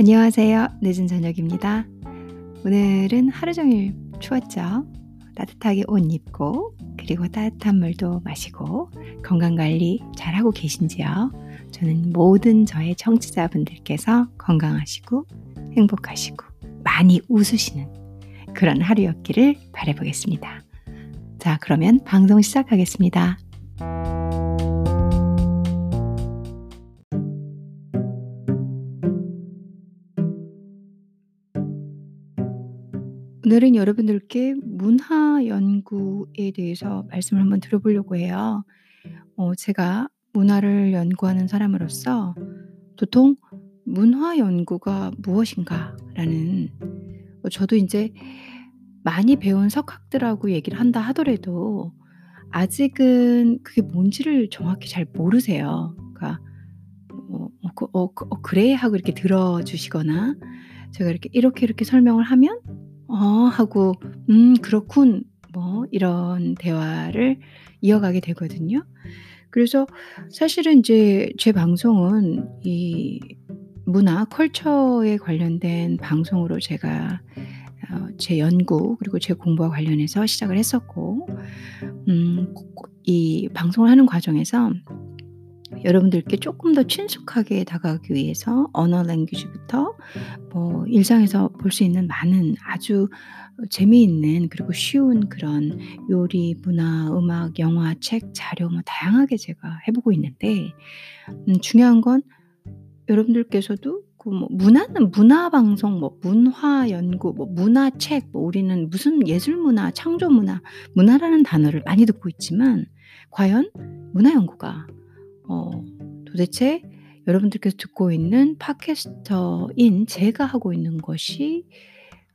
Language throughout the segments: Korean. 안녕하세요. 늦은 저녁입니다. 오늘은 하루 종일 추웠죠. 따뜻하게 옷 입고 그리고 따뜻한 물도 마시고 건강관리 잘하고 계신지요? 저는 모든 저의 청취자분들께서 건강하시고 행복하시고 많이 웃으시는 그런 하루였기를 바라보겠습니다. 자, 그러면 방송 시작하겠습니다. 오늘은 여러분들께 문화 연구에 대해서 말씀을 한번 들어보려고 해요. 제가 문화를 연구하는 사람으로서 도통 문화 연구가 무엇인가라는, 저도 이제 많이 배운 석학들하고 얘기를 한다 하더라도 아직은 그게 뭔지를 정확히 잘 모르세요. 그러니까 그래 하고 이렇게 들어주시거나 제가 이렇게 설명을 하면 하고 그렇군 뭐 이런 대화를 이어가게 되거든요. 그래서 사실은 이제 제 방송은 이 문화, 컬처에 관련된 방송으로 제가 제 연구 그리고 제 공부와 관련해서 시작을 했었고, 이 방송을 하는 과정에서 여러분들께 조금 더 친숙하게 다가가기 위해서 언어 랭귀지부터 뭐 일상에서 볼 수 있는 많은 아주 재미있는 그리고 쉬운 그런 요리, 문화, 음악, 영화, 책, 자료 뭐 다양하게 제가 해보고 있는데, 중요한 건 여러분들께서도 그 뭐 문화는 문화 방송, 뭐 문화 연구, 뭐 문화 책, 뭐 우리는 무슨 예술 문화, 창조 문화, 문화라는 단어를 많이 듣고 있지만 과연 문화 연구가 도대체 여러분들께서 듣고 있는 팟캐스터인 제가 하고 있는 것이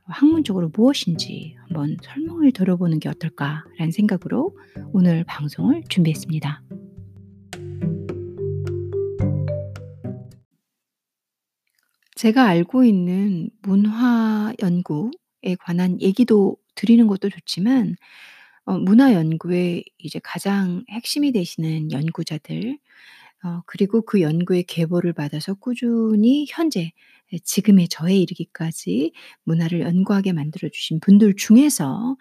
학문적으로 무엇인지 한번 설명을 들어보는 게 어떨까라는 생각으로 오늘 방송을 준비했습니다. 제가 알고 있는 문화 연구에 관한 얘기도 드리는 것도 좋지만, 문화 연구의 이제 가장 핵심이 되시는 연구자들, 그리고 그 연구의 계보를 받아서 꾸준히 현재 지금의 저에 이르기까지 문화를 연구하게 만들어주신 분들 중에서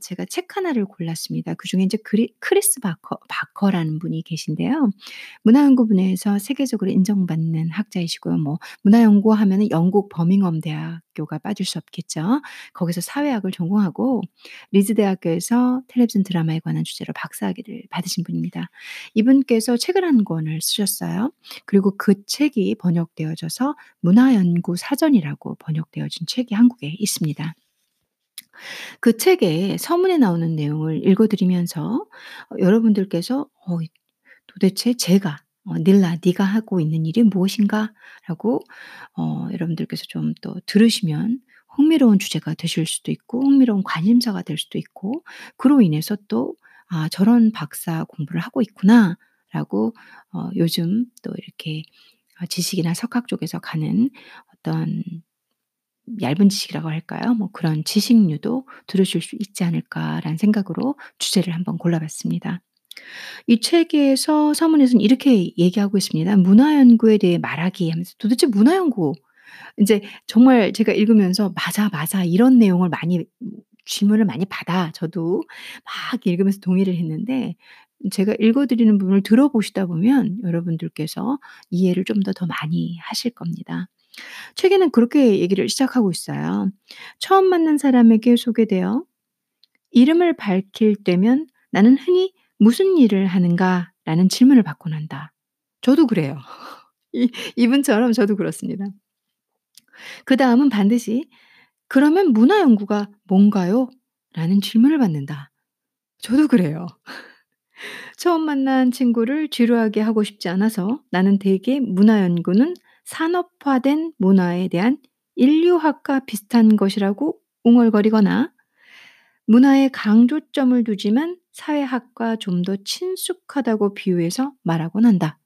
제가 책 하나를 골랐습니다. 그중에 이제 크리스 바커라는 분이 계신데요. 문화연구 분야에서 세계적으로 인정받는 학자이시고요. 뭐 문화연구 하면은 영국 버밍엄 대학교가 빠질 수 없겠죠. 거기서 사회학을 전공하고 리즈 대학교에서 텔레비전 드라마에 관한 주제로 박사학위를 받으신 분입니다. 이분께서 책을 한 권을 쓰셨어요. 그리고 그 책이 번역되어져서 문화 연구 사전이라고 번역되어진 책이 한국에 있습니다. 그 책에 서문에 나오는 내용을 읽어드리면서 여러분들께서 도대체 제가 닐라 네가 하고 있는 일이 무엇인가라고 여러분들께서 좀 또 들으시면 흥미로운 주제가 되실 수도 있고 흥미로운 관심사가 될 수도 있고, 그로 인해서 또 저런 박사 공부를 하고 있구나라고 요즘 또 이렇게 지식이나 석학 쪽에서 가는 어떤 얇은 지식이라고 할까요? 뭐 그런 지식류도 들으실 수 있지 않을까라는 생각으로 주제를 한번 골라봤습니다. 이 책에서 서문에서는 이렇게 얘기하고 있습니다. 문화연구에 대해 말하기 하면서 도대체 문화연구, 이제 정말 제가 읽으면서 맞아 이런 내용을 많이 질문을 많이 받아 저도 막 읽으면서 동의를 했는데, 제가 읽어드리는 부분을 들어보시다 보면 여러분들께서 이해를 좀 더 많이 하실 겁니다. 책에는 그렇게 얘기를 시작하고 있어요. 처음 만난 사람에게 소개되어 이름을 밝힐 때면 나는 흔히 무슨 일을 하는가? 라는 질문을 받곤 한다. 저도 그래요. 이분처럼 저도 그렇습니다. 그 다음은 반드시 그러면 문화 연구가 뭔가요? 라는 질문을 받는다. 저도 그래요. 처음 만난 친구를 지루하게 하고 싶지 않아서 나는 대개 문화연구는 산업화된 문화에 대한 인류학과 비슷한 것이라고 웅얼거리거나, 문화에 강조점을 두지만 사회학과 좀 더 친숙하다고 비유해서 말하곤 한다.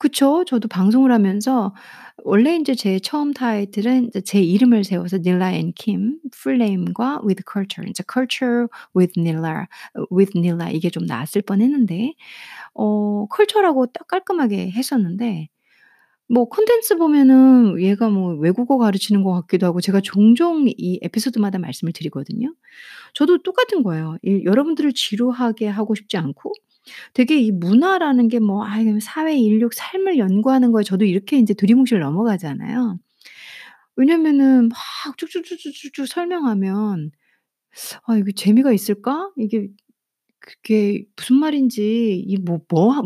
그쵸? 저도 방송을 하면서 원래 이제 제 처음 타이틀은 제 이름을 세워서 닐라 앤 킴, 풀네임과 with culture, 이제 culture with 닐라 이게 좀 나았을 뻔했는데, culture라고 딱 깔끔하게 했었는데, 뭐 콘텐츠 보면은 얘가 뭐 외국어 가르치는 것 같기도 하고 제가 종종 이 에피소드마다 말씀을 드리거든요. 저도 똑같은 거예요. 여러분들을 지루하게 하고 싶지 않고 되게 이 문화라는 게 뭐 사회 인류 삶을 연구하는 거에 저도 이렇게 이제 두리뭉실 넘어가잖아요. 왜냐면은 막 쭉쭉쭉쭉쭉 설명하면 아 이게 재미가 있을까? 이게 그게 무슨 말인지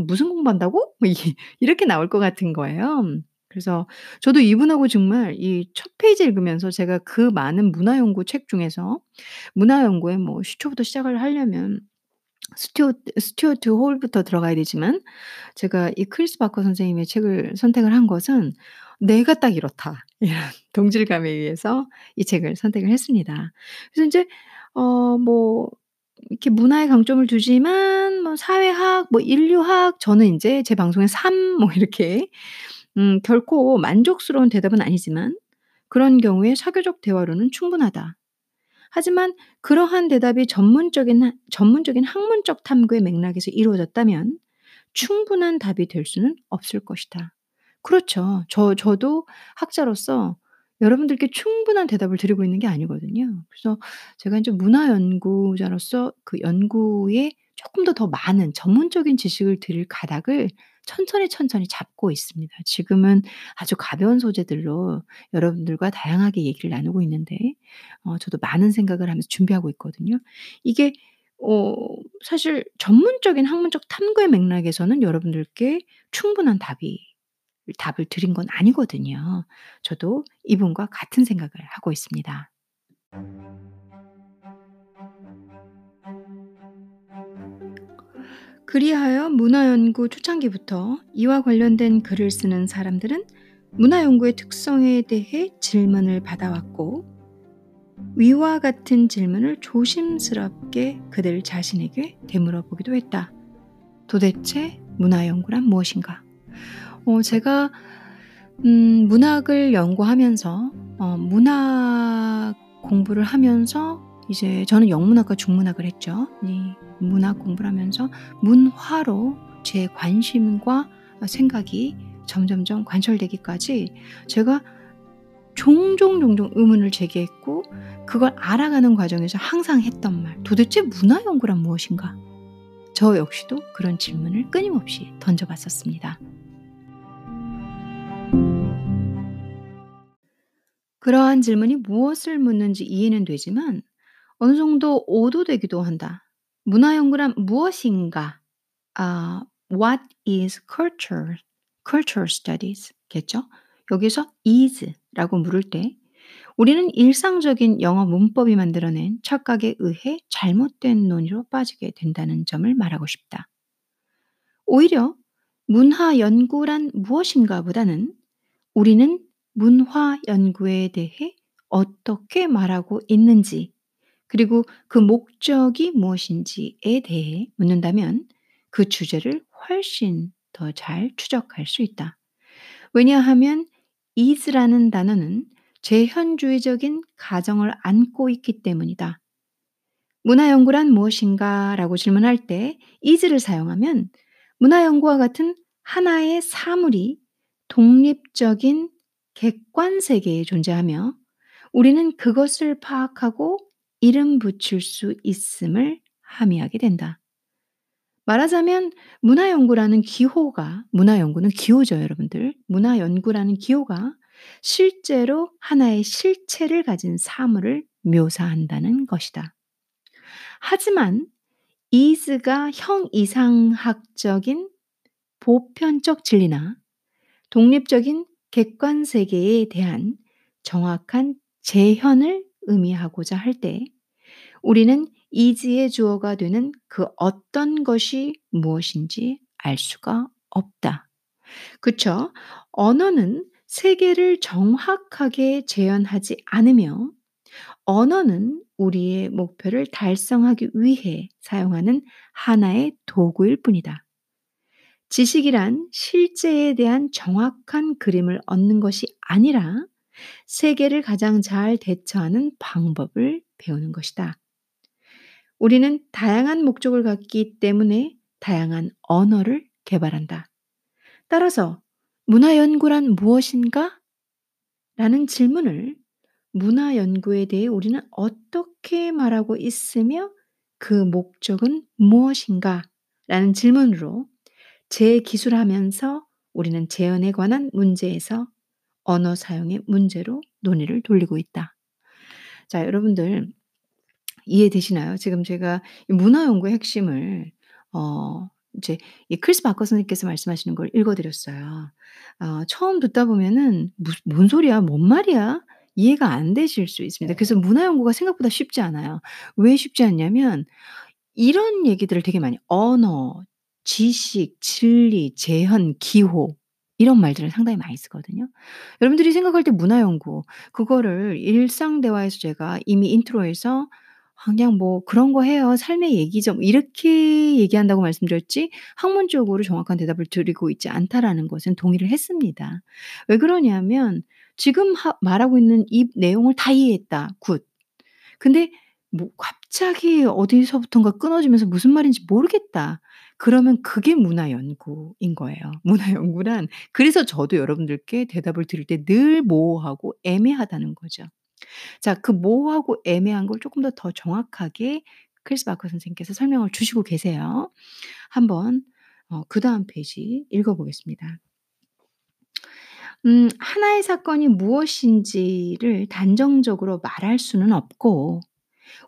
무슨 공부한다고? 뭐 이렇게 나올 것 같은 거예요. 그래서 저도 이분하고 정말 이 첫 페이지 읽으면서 제가 그 많은 문화연구 책 중에서 문화연구에 뭐 시초부터 시작을 하려면 스튜어트 홀부터 들어가야 되지만 제가 이 크리스 바커 선생님의 책을 선택을 한 것은 내가 딱 이렇다 이런 동질감에 의해서 이 책을 선택을 했습니다. 그래서 이제 뭐 이렇게 문화에 강점을 두지만 뭐 사회학, 뭐 인류학 저는 이제 제 방송에 삶 뭐 이렇게 결코 만족스러운 대답은 아니지만 그런 경우에 사교적 대화로는 충분하다. 하지만 그러한 대답이 전문적인 학문적 탐구의 맥락에서 이루어졌다면 충분한 답이 될 수는 없을 것이다. 그렇죠. 저도 학자로서 여러분들께 충분한 대답을 드리고 있는 게 아니거든요. 그래서 제가 이제 문화 연구자로서 그 연구에 조금 더 많은 전문적인 지식을 드릴 가닥을 천천히 잡고 있습니다. 지금은 아주 가벼운 소재들로 여러분들과 다양하게 얘기를 나누고 있는데 저도 많은 생각을 하면서 준비하고 있거든요. 이게 사실 전문적인 학문적 탐구의 맥락에서는 여러분들께 충분한 답을 드린 건 아니거든요. 저도 이분과 같은 생각을 하고 있습니다. 그리하여 문화연구 초창기부터 이와 관련된 글을 쓰는 사람들은 문화연구의 특성에 대해 질문을 받아왔고 위와 같은 질문을 조심스럽게 그들 자신에게 되물어보기도 했다. 도대체 문화연구란 무엇인가? 제가 문학을 연구하면서 문학 공부를 하면서 이제 저는 영문학과 중문학을 했죠. 이 문학 공부를 하면서 문화로 제 관심과 생각이 점점점 관철되기까지 제가 종종 의문을 제기했고 그걸 알아가는 과정에서 항상 했던 말 도대체 문화 연구란 무엇인가? 저 역시도 그런 질문을 끊임없이 던져봤었습니다. 그러한 질문이 무엇을 묻는지 이해는 되지만 어느 정도 오도되기도 한다. 문화연구란 무엇인가? What is culture? Culture studies. 겠죠? 여기서 is라고 물을 때 우리는 일상적인 영어 문법이 만들어낸 착각에 의해 잘못된 논의로 빠지게 된다는 점을 말하고 싶다. 오히려 문화연구란 무엇인가 보다는 우리는 문화 연구에 대해 어떻게 말하고 있는지, 그리고 그 목적이 무엇인지에 대해 묻는다면 그 주제를 훨씬 더 잘 추적할 수 있다. 왜냐하면 is라는 단어는 재현주의적인 가정을 안고 있기 때문이다. 문화 연구란 무엇인가? 라고 질문할 때 is를 사용하면 문화 연구와 같은 하나의 사물이 독립적인 객관 세계에 존재하며 우리는 그것을 파악하고 이름 붙일 수 있음을 함의하게 된다. 말하자면 문화연구는 기호죠, 여러분들. 문화연구라는 기호가 실제로 하나의 실체를 가진 사물을 묘사한다는 것이다. 하지만 is가 형 이상학적인 보편적 진리나 독립적인 객관 세계에 대한 정확한 재현을 의미하고자 할 때 우리는 is의 주어가 되는 그 어떤 것이 무엇인지 알 수가 없다. 그쵸? 언어는 세계를 정확하게 재현하지 않으며 언어는 우리의 목표를 달성하기 위해 사용하는 하나의 도구일 뿐이다. 지식이란 실제에 대한 정확한 그림을 얻는 것이 아니라 세계를 가장 잘 대처하는 방법을 배우는 것이다. 우리는 다양한 목적을 갖기 때문에 다양한 언어를 개발한다. 따라서 문화연구란 무엇인가? 라는 질문을 문화연구에 대해 우리는 어떻게 말하고 있으며 그 목적은 무엇인가? 라는 질문으로 재기술하면서 우리는 재현에 관한 문제에서 언어 사용의 문제로 논의를 돌리고 있다. 자, 여러분들 이해되시나요? 지금 제가 문화연구의 핵심을 이제 이 크리스 바커 선생님께서 말씀하시는 걸 읽어드렸어요. 처음 듣다 보면은 뭔 소리야, 뭔 말이야 이해가 안 되실 수 있습니다. 그래서 문화연구가 생각보다 쉽지 않아요. 왜 쉽지 않냐면 이런 얘기들을 되게 많이 언어, 지식, 진리, 재현, 기호 이런 말들을 상당히 많이 쓰거든요. 여러분들이 생각할 때 문화연구 그거를 일상대화에서 제가 이미 인트로에서 그냥 뭐 그런 거 해요. 삶의 얘기죠. 이렇게 얘기한다고 말씀드렸지 학문적으로 정확한 대답을 드리고 있지 않다라는 것은 동의를 했습니다. 왜 그러냐면 지금 말하고 있는 이 내용을 다 이해했다. 굿. 근데 뭐 갑자기 어디서부턴가 끊어지면서 무슨 말인지 모르겠다. 그러면 그게 문화연구인 거예요. 문화연구란 그래서 저도 여러분들께 대답을 드릴 때 늘 모호하고 애매하다는 거죠. 자, 그 모호하고 애매한 걸 조금 더 정확하게 크리스 바커 선생님께서 설명을 주시고 계세요. 한번 그 다음 페이지 읽어보겠습니다. 하나의 사건이 무엇인지를 단정적으로 말할 수는 없고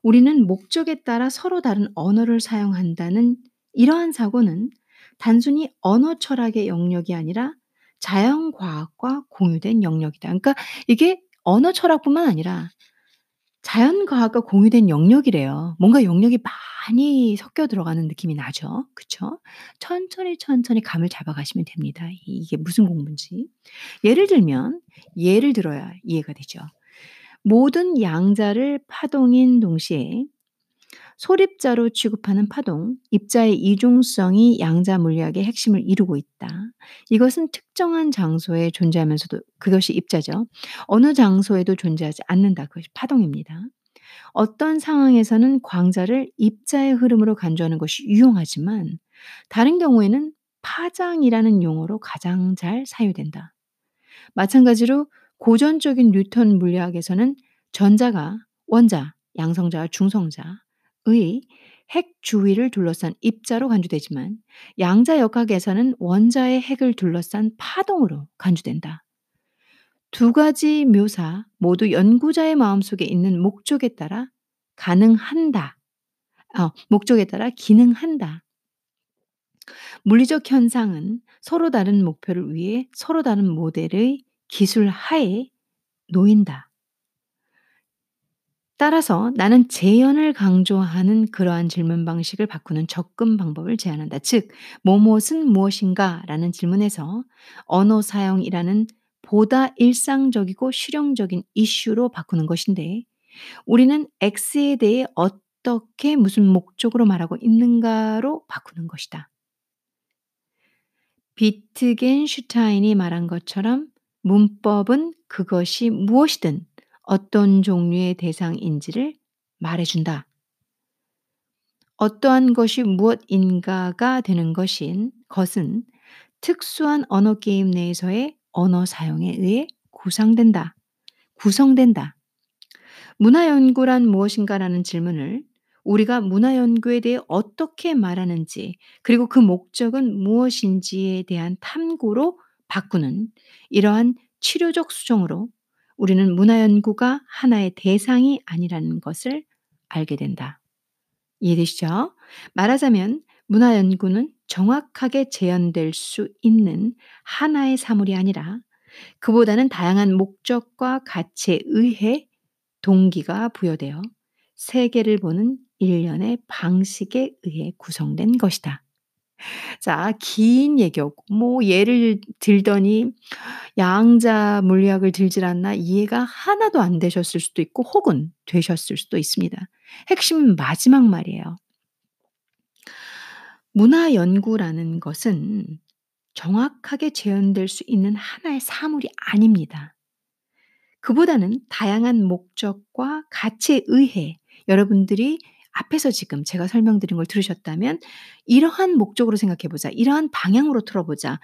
우리는 목적에 따라 서로 다른 언어를 사용한다는 이러한 사고는 단순히 언어 철학의 영역이 아니라 자연과학과 공유된 영역이다. 그러니까 이게 언어 철학뿐만 아니라 자연과학과 공유된 영역이래요. 뭔가 영역이 많이 섞여 들어가는 느낌이 나죠. 그렇죠? 천천히 감을 잡아가시면 됩니다. 이게 무슨 공부인지. 예를 들어야 이해가 되죠. 모든 양자를 파동인 동시에 소립자로 취급하는 파동, 입자의 이중성이 양자 물리학의 핵심을 이루고 있다. 이것은 특정한 장소에 존재하면서도 그것이 입자죠. 어느 장소에도 존재하지 않는다. 그것이 파동입니다. 어떤 상황에서는 광자를 입자의 흐름으로 간주하는 것이 유용하지만 다른 경우에는 파장이라는 용어로 가장 잘 사유된다. 마찬가지로 고전적인 뉴턴 물리학에서는 전자가 원자, 양성자와 중성자, 의 핵 주위를 둘러싼 입자로 간주되지만 양자 역학에서는 원자의 핵을 둘러싼 파동으로 간주된다. 두 가지 묘사 모두 연구자의 마음속에 있는 목적에 따라 기능한다. 물리적 현상은 서로 다른 목표를 위해 서로 다른 모델의 기술 하에 놓인다. 따라서 나는 재현을 강조하는 그러한 질문 방식을 바꾸는 접근 방법을 제안한다. 즉, 무엇은 무엇인가? 라는 질문에서 언어 사용이라는 보다 일상적이고 실용적인 이슈로 바꾸는 것인데 우리는 X에 대해 어떻게 무슨 목적으로 말하고 있는가로 바꾸는 것이다. 비트겐슈타인이 말한 것처럼 문법은 그것이 무엇이든 어떤 종류의 대상인지를 말해준다. 어떠한 것이 무엇인가가 되는 것은 특수한 언어 게임 내에서의 언어 사용에 의해 구성된다. 문화연구란 무엇인가라는 질문을 우리가 문화연구에 대해 어떻게 말하는지 그리고 그 목적은 무엇인지에 대한 탐구로 바꾸는 이러한 치료적 수정으로 우리는 문화연구가 하나의 대상이 아니라는 것을 알게 된다. 이해되시죠? 말하자면 문화연구는 정확하게 재현될 수 있는 하나의 사물이 아니라 그보다는 다양한 목적과 가치에 의해 동기가 부여되어 세계를 보는 일련의 방식에 의해 구성된 것이다. 자, 긴 얘기였고 예를 들더니 양자 물리학을 들질 않나 이해가 하나도 안 되셨을 수도 있고 혹은 되셨을 수도 있습니다. 핵심은 마지막 말이에요. 문화연구라는 것은 정확하게 재현될 수 있는 하나의 사물이 아닙니다. 그보다는 다양한 목적과 가치에 의해 여러분들이 앞에서 지금 제가 설명드린 걸 들으셨다면 이러한 목적으로 생각해보자. 이러한 방향으로 틀어보자.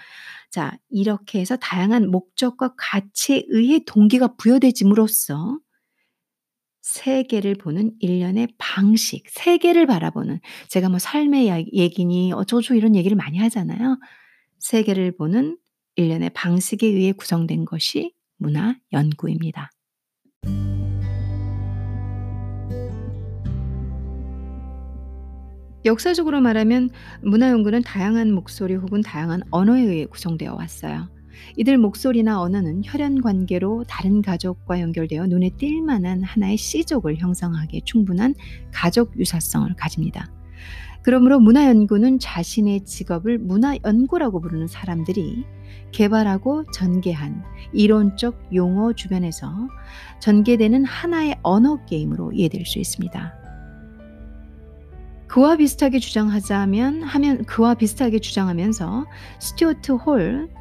자, 이렇게 해서 다양한 목적과 가치에 의해 동기가 부여되짐으로써 세계를 보는 일련의 방식, 세계를 바라보는, 제가 뭐 삶의 얘기니 어쩌고저쩌고 이런 얘기를 많이 하잖아요. 세계를 보는 일련의 방식에 의해 구성된 것이 문화 연구입니다. 역사적으로 말하면 문화 연구는 다양한 목소리 혹은 다양한 언어에 의해 구성되어 왔어요. 이들 목소리나 언어는 혈연 관계로 다른 가족과 연결되어 눈에 띌 만한 하나의 씨족을 형성하기에 충분한 가족 유사성을 가집니다. 그러므로 문화 연구는 자신의 직업을 문화 연구라고 부르는 사람들이 개발하고 전개한 이론적 용어 주변에서 전개되는 하나의 언어 게임으로 이해될 수 있습니다. 그와 비슷하게 주장하면서 스튜어트 홀은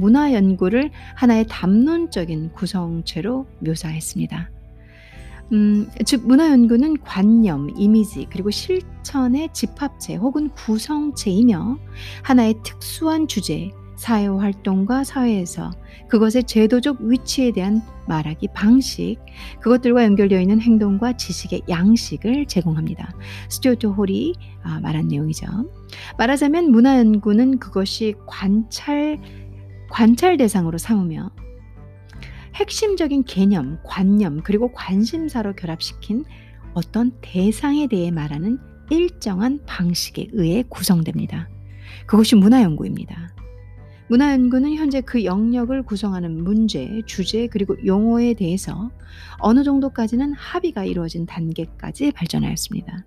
문화 연구를 하나의 담론적인 구성체로 묘사했습니다. 즉 문화 연구는 관념, 이미지 그리고 실천의 집합체 혹은 구성체이며 하나의 특수한 주제, 사회 활동과 사회에서 그것의 제도적 위치에 대한 말하기 방식, 그것들과 연결되어 있는 행동과 지식의 양식을 제공합니다. 스튜어트 홀이 말한 내용이죠. 말하자면 문화 연구는 그것이 관찰 대상으로 삼으며 핵심적인 개념, 관념 그리고 관심사로 결합시킨 어떤 대상에 대해 말하는 일정한 방식에 의해 구성됩니다. 그것이 문화 연구입니다. 문화 연구는 현재 그 영역을 구성하는 문제, 주제 그리고 용어에 대해서 어느 정도까지는 합의가 이루어진 단계까지 발전하였습니다.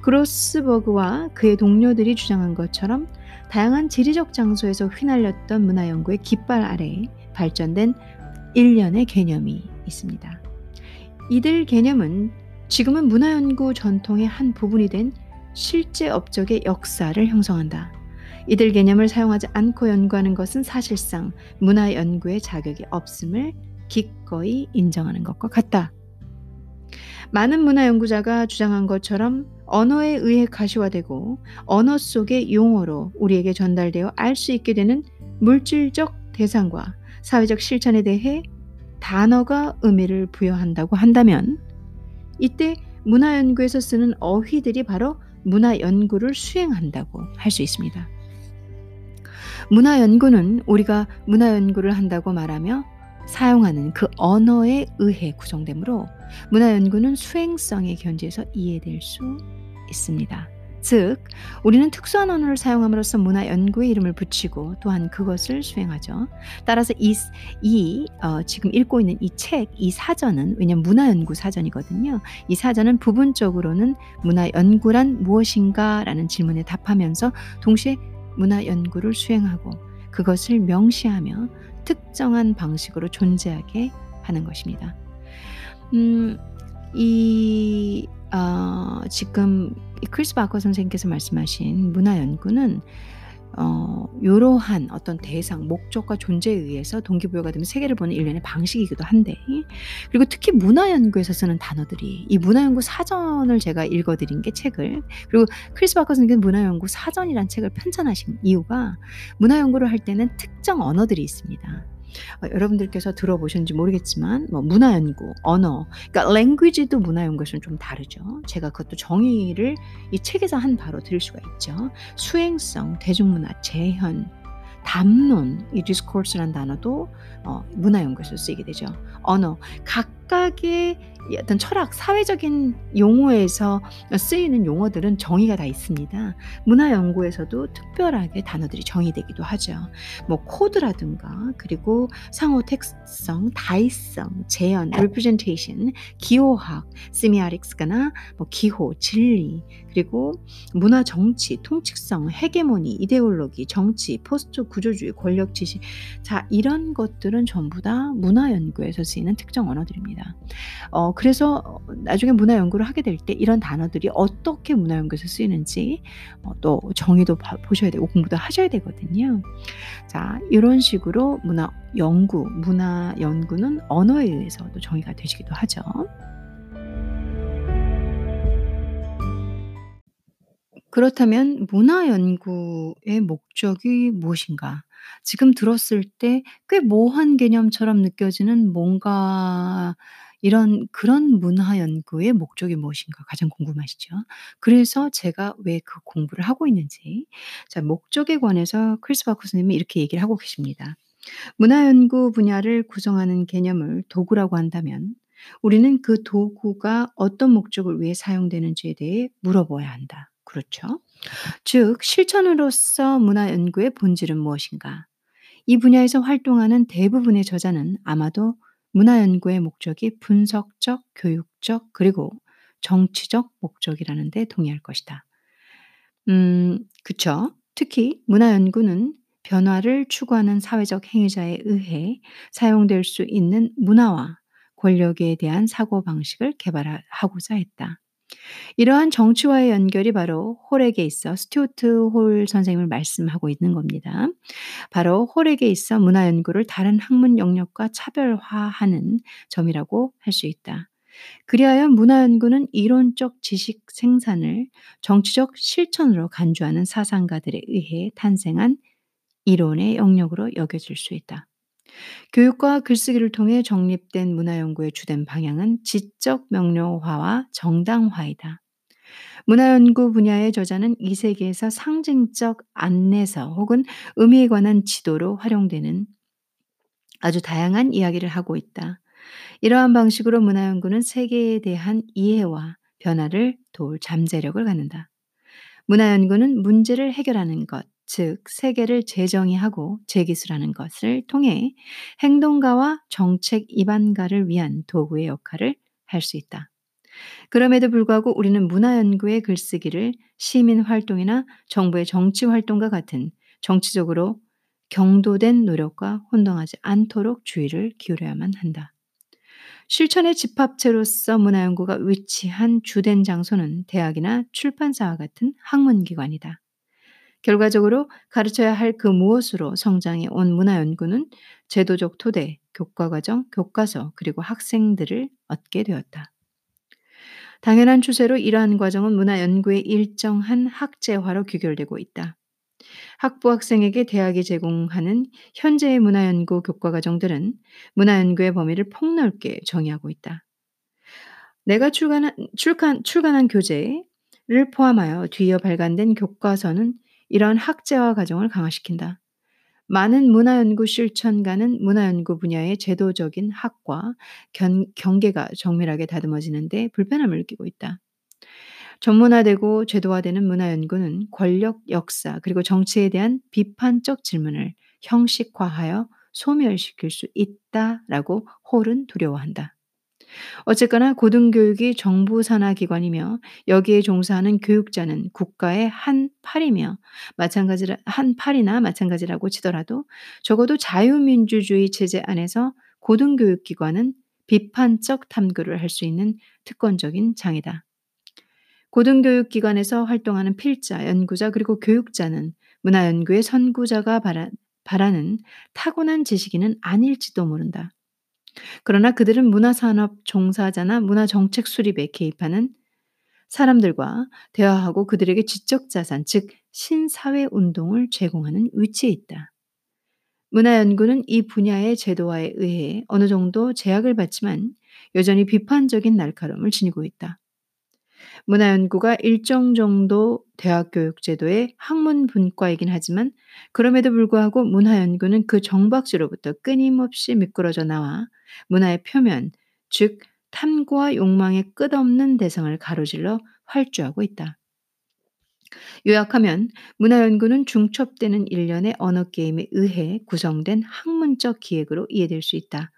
그로스버그와 그의 동료들이 주장한 것처럼 다양한 지리적 장소에서 휘날렸던 문화 연구의 깃발 아래에 발전된 일련의 개념이 있습니다. 이들 개념은 지금은 문화연구 전통의 한 부분이 된 실제 업적의 역사를 형성한다. 이들 개념을 사용하지 않고 연구하는 것은 사실상 문화연구의 자격이 없음을 기꺼이 인정하는 것과 같다. 많은 문화연구자가 주장한 것처럼 언어에 의해 가시화되고 언어 속의 용어로 우리에게 전달되어 알 수 있게 되는 물질적 대상과 사회적 실천에 대해 단어가 의미를 부여한다고 한다면 이때 문화연구에서 쓰는 어휘들이 바로 문화연구를 수행한다고 할 수 있습니다. 문화연구는 우리가 문화연구를 한다고 말하며 사용하는 그 언어에 의해 구성되므로 문화연구는 수행성의 견지에서 이해될 수 있습니다. 즉, 우리는 특수한 언어를 사용함으로써 문화연구의 이름을 붙이고 또한 그것을 수행하죠. 따라서 지금 읽고 있는 이 책, 이 사전은 왜냐하면 문화연구 사전이거든요. 이 사전은 부분적으로는 문화연구란 무엇인가 라는 질문에 답하면서 동시에 문화연구를 수행하고 그것을 명시하며 특정한 방식으로 존재하게 하는 것입니다. 지금 크리스 바커 선생님께서 말씀하신 문화연구는 이러한 어떤 대상, 목적과 존재에 의해서 동기부여가 되면 세계를 보는 일련의 방식이기도 한데, 그리고 특히 문화연구에서 쓰는 단어들이 이 문화연구 사전을 제가 읽어드린 게 책을, 그리고 크리스 바커 선생님께서 문화연구 사전이란 책을 편찬하신 이유가 문화연구를 할 때는 특정 언어들이 있습니다. 여러분들께서 들어보셨는지 모르겠지만 문화연구, 언어, 그러니까 랭귀지도 문화연구에서는 좀 다르죠. 제가 그것도 정의를 이 책에서 한 바로 드릴 수가 있죠. 수행성, 대중문화, 재현, 담론, 이 디스코스라는 단어도 문화연구에서 쓰이게 되죠. 언어, 각각의 어떤 철학, 사회적인 용어에서 쓰이는 용어들은 정의가 다 있습니다. 문화연구에서도 특별하게 단어들이 정의되기도 하죠. 코드라든가 그리고 상호 텍스트성, 다이성, 재현, representation, 기호학, semiotics거나 기호, 진리, 그리고 문화 정치, 통치성, 헤게모니, 이데올로기, 정치, 포스트 구조주의, 권력 지시. 자, 이런 것들은 전부 다 문화연구에서 쓰이는 특정 언어들입니다. 그래서 나중에 문화연구를 하게 될 때 이런 단어들이 어떻게 문화연구에서 쓰이는지 또 정의도 보셔야 되고 공부도 하셔야 되거든요. 자, 이런 식으로 문화연구는 언어에 의해서도 정의가 되시기도 하죠. 그렇다면 문화 연구의 목적이 무엇인가? 지금 들었을 때 꽤 모호한 개념처럼 느껴지는 뭔가 이런 그런 문화 연구의 목적이 무엇인가 가장 궁금하시죠? 그래서 제가 왜 그 공부를 하고 있는지. 자, 목적에 관해서 크리스 바커 선생님이 이렇게 얘기를 하고 계십니다. 문화 연구 분야를 구성하는 개념을 도구라고 한다면 우리는 그 도구가 어떤 목적을 위해 사용되는지에 대해 물어봐야 한다. 그렇죠? 즉, 실천으로서 문화 연구의 본질은 무엇인가? 이 분야에서 활동하는 대부분의 저자는 아마도 문화 연구의 목적이 분석적, 교육적, 그리고 정치적 목적이라는 데 동의할 것이다. 그쵸? 특히 문화 연구는 변화를 추구하는 사회적 행위자에 의해 사용될 수 있는 문화와 권력에 대한 사고방식을 개발하고자 했다. 이러한 정치와의 연결이 바로 홀에게 있어 스튜어트 홀 선생님을 말씀하고 있는 겁니다. 바로 홀에게 있어 문화 연구를 다른 학문 영역과 차별화하는 점이라고 할 수 있다. 그리하여 문화 연구는 이론적 지식 생산을 정치적 실천으로 간주하는 사상가들에 의해 탄생한 이론의 영역으로 여겨질 수 있다. 교육과 글쓰기를 통해 정립된 문화연구의 주된 방향은 지적 명료화와 정당화이다. 문화연구 분야의 저자는 이 세계에서 상징적 안내서 혹은 의미에 관한 지도로 활용되는 아주 다양한 이야기를 하고 있다. 이러한 방식으로 문화연구는 세계에 대한 이해와 변화를 도울 잠재력을 갖는다. 문화연구는 문제를 해결하는 것, 즉 세계를 재정의하고 재기술하는 것을 통해 행동가와 정책 입안가를 위한 도구의 역할을 할 수 있다. 그럼에도 불구하고 우리는 문화연구의 글쓰기를 시민활동이나 정부의 정치활동과 같은 정치적으로 경도된 노력과 혼동하지 않도록 주의를 기울여야만 한다. 실천의 집합체로서 문화연구가 위치한 주된 장소는 대학이나 출판사와 같은 학문기관이다. 결과적으로 가르쳐야 할 그 무엇으로 성장해 온 문화연구는 제도적 토대, 교과과정, 교과서, 그리고 학생들을 얻게 되었다. 당연한 추세로 이러한 과정은 문화연구의 일정한 학제화로 귀결되고 있다. 학부 학생에게 대학이 제공하는 현재의 문화연구 교과과정들은 문화연구의 범위를 폭넓게 정의하고 있다. 내가 출간한 교재를 포함하여 뒤이어 발간된 교과서는 이런 학제화 과정을 강화시킨다. 많은 문화연구 실천가는 문화연구 분야의 제도적인 학과 경계가 정밀하게 다듬어지는 데 불편함을 느끼고 있다. 전문화되고 제도화되는 문화연구는 권력, 역사, 그리고 정치에 대한 비판적 질문을 형식화하여 소멸시킬 수 있다라고 홀은 두려워한다. 어쨌거나 고등교육이 정부 산하 기관이며 여기에 종사하는 교육자는 국가의 한 팔이나 마찬가지라고 치더라도 적어도 자유민주주의 체제 안에서 고등교육기관은 비판적 탐구를 할 수 있는 특권적인 장이다. 고등교육기관에서 활동하는 필자, 연구자 그리고 교육자는 문화연구의 선구자가 바라는 타고난 지식인은 아닐지도 모른다. 그러나 그들은 문화산업 종사자나 문화정책 수립에 개입하는 사람들과 대화하고 그들에게 지적자산, 즉 신사회운동을 제공하는 위치에 있다. 문화연구는 이 분야의 제도화에 의해 어느 정도 제약을 받지만 여전히 비판적인 날카로움을 지니고 있다. 문화연구가 일정 정도 대학교육제도의 학문분과이긴 하지만 그럼에도 불구하고 문화연구는 그 정박지로부터 끊임없이 미끄러져 나와 문화의 표면, 즉 탐구와 욕망의 끝없는 대상을 가로질러 활주하고 있다. 요약하면 문화연구는 중첩되는 일련의 언어게임에 의해 구성된 학문적 기획으로 이해될 수 있다.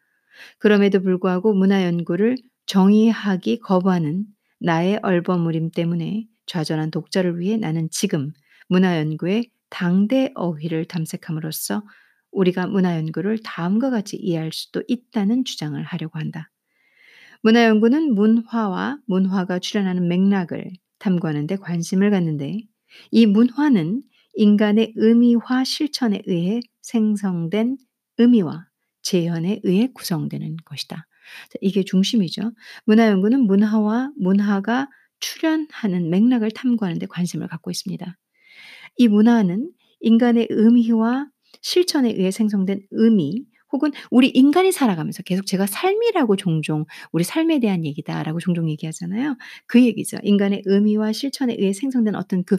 그럼에도 불구하고 문화연구를 정의하기 거부하는 나의 얼버무림 때문에 좌절한 독자를 위해 나는 지금 문화연구의 당대 어휘를 탐색함으로써 우리가 문화연구를 다음과 같이 이해할 수도 있다는 주장을 하려고 한다. 문화연구는 문화와 문화가 출현하는 맥락을 탐구하는 데 관심을 갖는데 이 문화는 인간의 의미화 실천에 의해 생성된 의미와 재현에 의해 구성되는 것이다. 이게 중심이죠. 문화연구는 문화와 문화가 출현하는 맥락을 탐구하는 데 관심을 갖고 있습니다. 이 문화는 인간의 의미와 실천에 의해 생성된 의미 혹은 우리 인간이 살아가면서 계속 제가 삶이라고 종종 우리 삶에 대한 얘기다라고 종종 얘기하잖아요. 그 얘기죠. 인간의 의미와 실천에 의해 생성된 어떤 그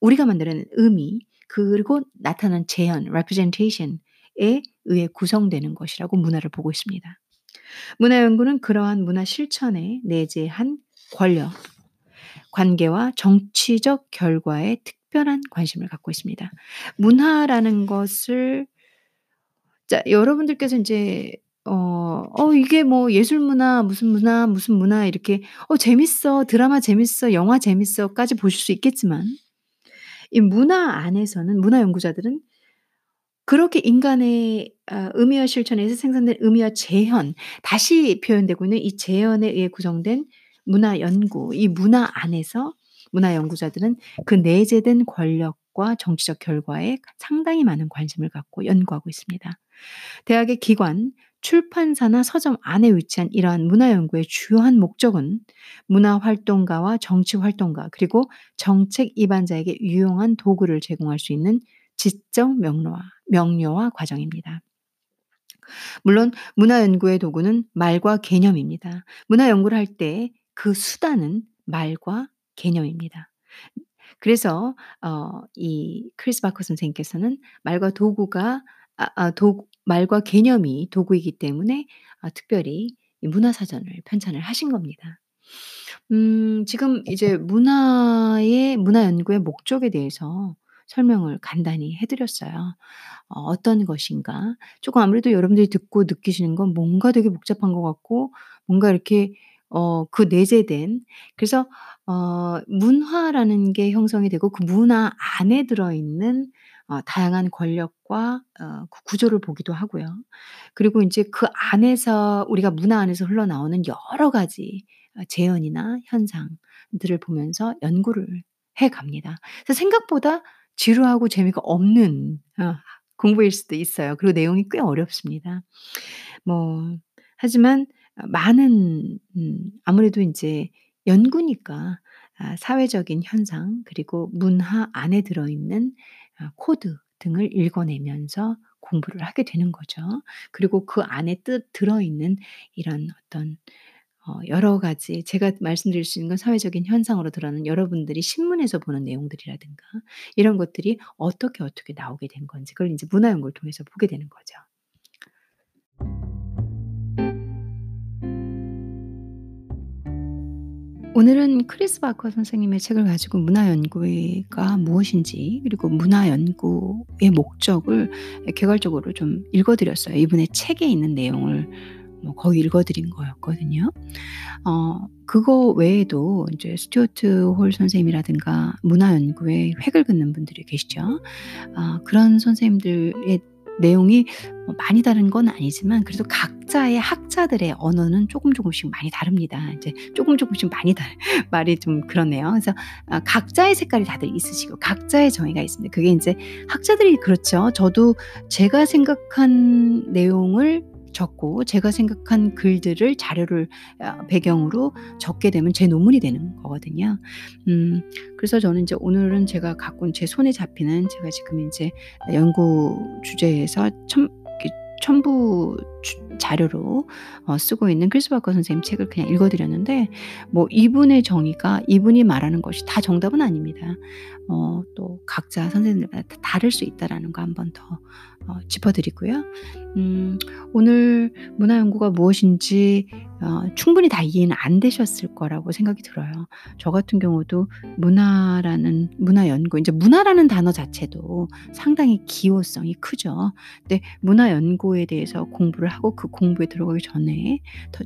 우리가 만들어낸 의미 그리고 나타난 재현, representation에 의해 구성되는 것이라고 문화를 보고 있습니다. 문화연구는 그러한 문화 실천에 내재한 권력, 관계와 정치적 결과에 특별한 관심을 갖고 있습니다. 문화라는 것을 자, 여러분들께서 이제 이게 뭐 예술문화, 무슨 문화 이렇게 재밌어, 드라마 재밌어, 영화 재밌어까지 보실 수 있겠지만 이 문화 안에서는 문화 연구자들은 그렇게 인간의 의미와 실천에서 생산된 의미와 재현, 다시 표현되고 있는 이 재현에 의해 구성된 문화 연구, 이 문화 안에서 문화 연구자들은 그 내재된 권력과 정치적 결과에 상당히 많은 관심을 갖고 연구하고 있습니다. 대학의 기관, 출판사나 서점 안에 위치한 이러한 문화연구의 주요한 목적은 문화활동가와 정치활동가 그리고 정책 입안자에게 유용한 도구를 제공할 수 있는 지적 명료화 과정입니다. 물론 문화연구의 도구는 말과 개념입니다. 문화연구를 할 때 그 수단은 말과 개념입니다. 그래서 이 크리스 바커 선생님께서는 말과 개념이 도구이기 때문에 특별히 문화사전을 편찬을 하신 겁니다. 지금 이제 문화연구의 목적에 대해서 설명을 간단히 해드렸어요. 어떤 것인가? 조금 아무래도 여러분들이 듣고 느끼시는 건 뭔가 되게 복잡한 것 같고 뭔가 이렇게 그 내재된 그래서 문화라는 게 형성이 되고 그 문화 안에 들어있는 다양한 권력과 그 구조를 보기도 하고요. 그리고 이제 그 안에서 우리가 문화 안에서 흘러나오는 여러 가지 재현이나 현상들을 보면서 연구를 해갑니다. 그래서 생각보다 지루하고 재미가 없는 공부일 수도 있어요. 그리고 내용이 꽤 어렵습니다. 하지만 많은 아무래도 이제 연구니까 사회적인 현상 그리고 문화 안에 들어있는 코드 등을 읽어내면서 공부를 하게 되는 거죠. 그리고 그 안에 들어있는 이런 어떤 여러 가지 제가 말씀드릴 수 있는 건 사회적인 현상으로 드러나는 여러분들이 신문에서 보는 내용들이라든가 이런 것들이 어떻게 나오게 된 건지 그걸 이제 문화 연구를 통해서 보게 되는 거죠. 오늘은 크리스 바커 선생님의 책을 가지고 문화연구가 무엇인지 그리고 문화연구의 목적을 개괄적으로 좀 읽어드렸어요. 이분의 책에 있는 내용을 거의 읽어드린 거였거든요. 그거 외에도 이제 스튜어트 홀 선생님이라든가 문화연구에 획을 긋는 분들이 계시죠. 그런 선생님들의 내용이 많이 다른 건 아니지만 그래도 각자의 학자들의 언어는 조금씩 많이 다릅니다. 이제 조금씩 많이 말이 좀 그러네요. 그래서 각자의 색깔이 다들 있으시고 각자의 정의가 있습니다. 그게 이제 학자들이 그렇죠. 저도 제가 생각한 내용을 적고 제가 생각한 글들을 자료를 배경으로 적게 되면 제 논문이 되는 거거든요. 그래서 저는 이제 오늘은 제가 갖고 제 손에 잡히는 제가 지금 이제 연구 주제에서 첨부 자료로 쓰고 있는 크리스 바커 선생님 책을 그냥 읽어드렸는데 이분의 정의가 이분이 말하는 것이 다 정답은 아닙니다. 또 각자 선생님들마다 다를 수 있다라는 거 한 번 더 짚어드리고요. 오늘 문화연구가 무엇인지 충분히 다 이해는 안 되셨을 거라고 생각이 들어요. 저 같은 경우도 문화연구, 이제 문화라는 단어 자체도 상당히 기호성이 크죠. 근데 문화연구에 대해서 공부를 하고 그 공부에 들어가기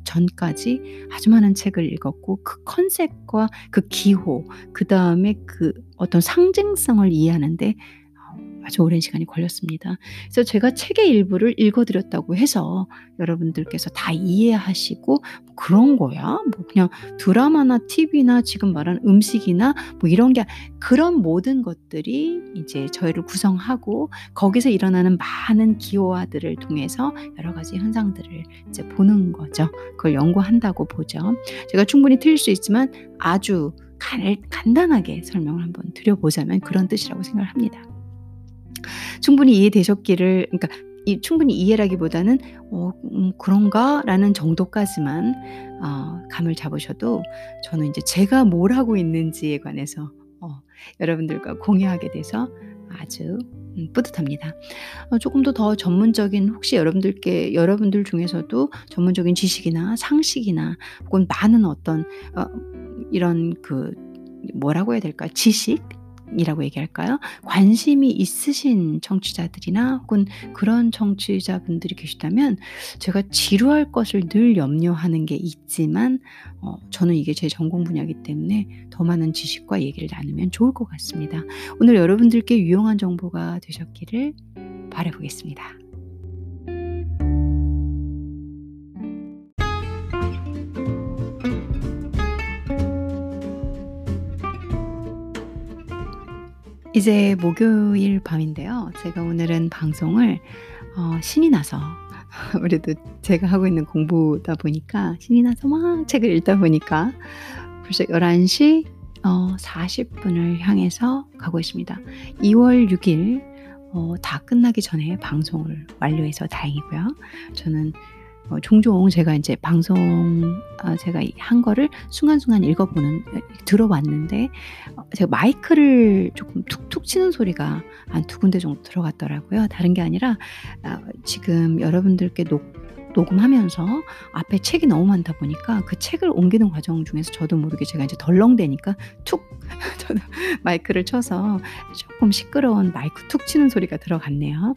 전까지 아주 많은 책을 읽었고 그 컨셉과 그 기호, 그 다음에 그 어떤 상징성을 이해하는데 아주 오랜 시간이 걸렸습니다. 그래서 제가 책의 일부를 읽어드렸다고 해서 여러분들께서 다 이해하시고 그런 거야? 그냥 드라마나 TV나 지금 말하는 음식이나 이런 게 그런 모든 것들이 이제 저희를 구성하고 거기서 일어나는 많은 기호화들을 통해서 여러 가지 현상들을 이제 보는 거죠. 그걸 연구한다고 보죠. 제가 충분히 틀릴 수 있지만 아주 간단하게 설명을 한번 드려보자면 그런 뜻이라고 생각을 합니다. 충분히 이해되셨기를, 그러니까 충분히 이해라기보다는 그런가라는 정도까지만 감을 잡으셔도 저는 이제 제가 뭘 하고 있는지에 관해서 여러분들과 공유하게 돼서 아주 뿌듯합니다. 조금 더 전문적인, 혹시 여러분들 중에서도 전문적인 지식이나 상식이나 혹은 많은 어떤 이런 그 뭐라고 해야 될까? 지식이라고 얘기할까요? 관심이 있으신 청취자들이나 혹은 그런 청취자분들이 계시다면 제가 지루할 것을 늘 염려하는 게 있지만 저는 이게 제 전공 분야이기 때문에 더 많은 지식과 얘기를 나누면 좋을 것 같습니다. 오늘 여러분들께 유용한 정보가 되셨기를 바라보겠습니다. 이제 목요일 밤인데요. 제가 오늘은 방송을 신이 나서, 아무래도 제가 하고 있는 공부다 보니까 신이 나서 막 책을 읽다 보니까 벌써 11시 40분을 향해서 가고 있습니다. 2월 6일 다 끝나기 전에 방송을 완료해서 다행이고요. 저는 종종 제가 이제 방송 제가 한 거를 순간순간 들어봤는데 제가 마이크를 조금 툭툭 치는 소리가 한 2군데 정도 들어갔더라고요. 다른 게 아니라 지금 여러분들께 녹음하면서 앞에 책이 너무 많다 보니까 그 책을 옮기는 과정 중에서 저도 모르게 제가 이제 덜렁대니까 툭 저도 마이크를 쳐서 조금 시끄러운 마이크 툭 치는 소리가 들어갔네요.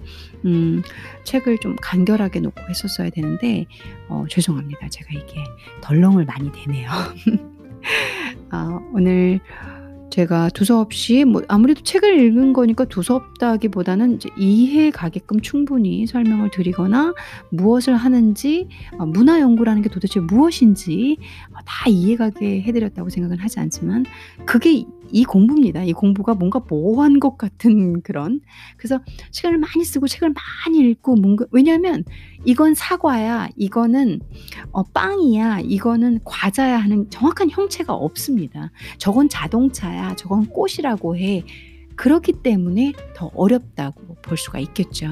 책을 좀 간결하게 놓고 했었어야 되는데 죄송합니다. 제가 이게 덜렁을 많이 대네요. 오늘 제가 두서없이 아무래도 책을 읽은 거니까 두서없다기보다는 이제 이해 가게끔 충분히 설명을 드리거나 무엇을 하는지 문화 연구라는 게 도대체 무엇인지 다 이해가게 해드렸다고 생각은 하지 않지만 그게 이 공부입니다. 이 공부가 뭔가 모호한 것 같은 그런, 그래서 시간을 많이 쓰고 책을 많이 읽고 뭔가, 왜냐하면 이건 사과야, 이거는 빵이야, 이거는 과자야 하는 정확한 형체가 없습니다. 저건 자동차야, 저건 꽃이라고 해. 그렇기 때문에 더 어렵다고 볼 수가 있겠죠.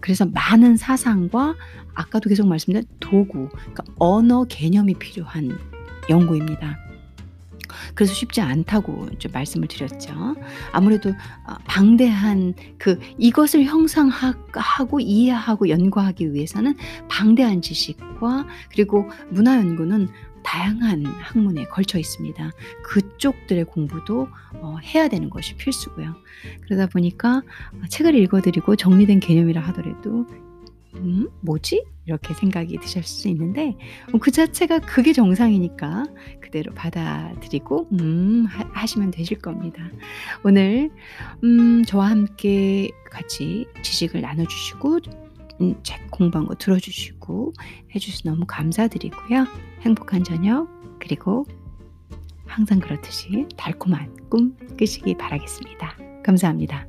그래서 많은 사상과 아까도 계속 말씀드린 도구, 그러니까 언어 개념이 필요한 연구입니다. 그래서 쉽지 않다고 좀 말씀을 드렸죠. 아무래도 방대한 이것을 형상하고 이해하고 연구하기 위해서는 방대한 지식과, 그리고 문화 연구는 다양한 학문에 걸쳐 있습니다. 그쪽들의 공부도 해야 되는 것이 필수고요. 그러다 보니까 책을 읽어드리고 정리된 개념이라 하더라도 뭐지? 이렇게 생각이 드실 수 있는데 그 자체가 그게 정상이니까 그대로 받아들이고 하시면 되실 겁니다. 오늘 저와 함께 같이 지식을 나눠주시고 책 공부한 거 들어주시고 해주셔서 너무 감사드리고요. 행복한 저녁, 그리고 항상 그렇듯이 달콤한 꿈 꾸시기 바라겠습니다. 감사합니다.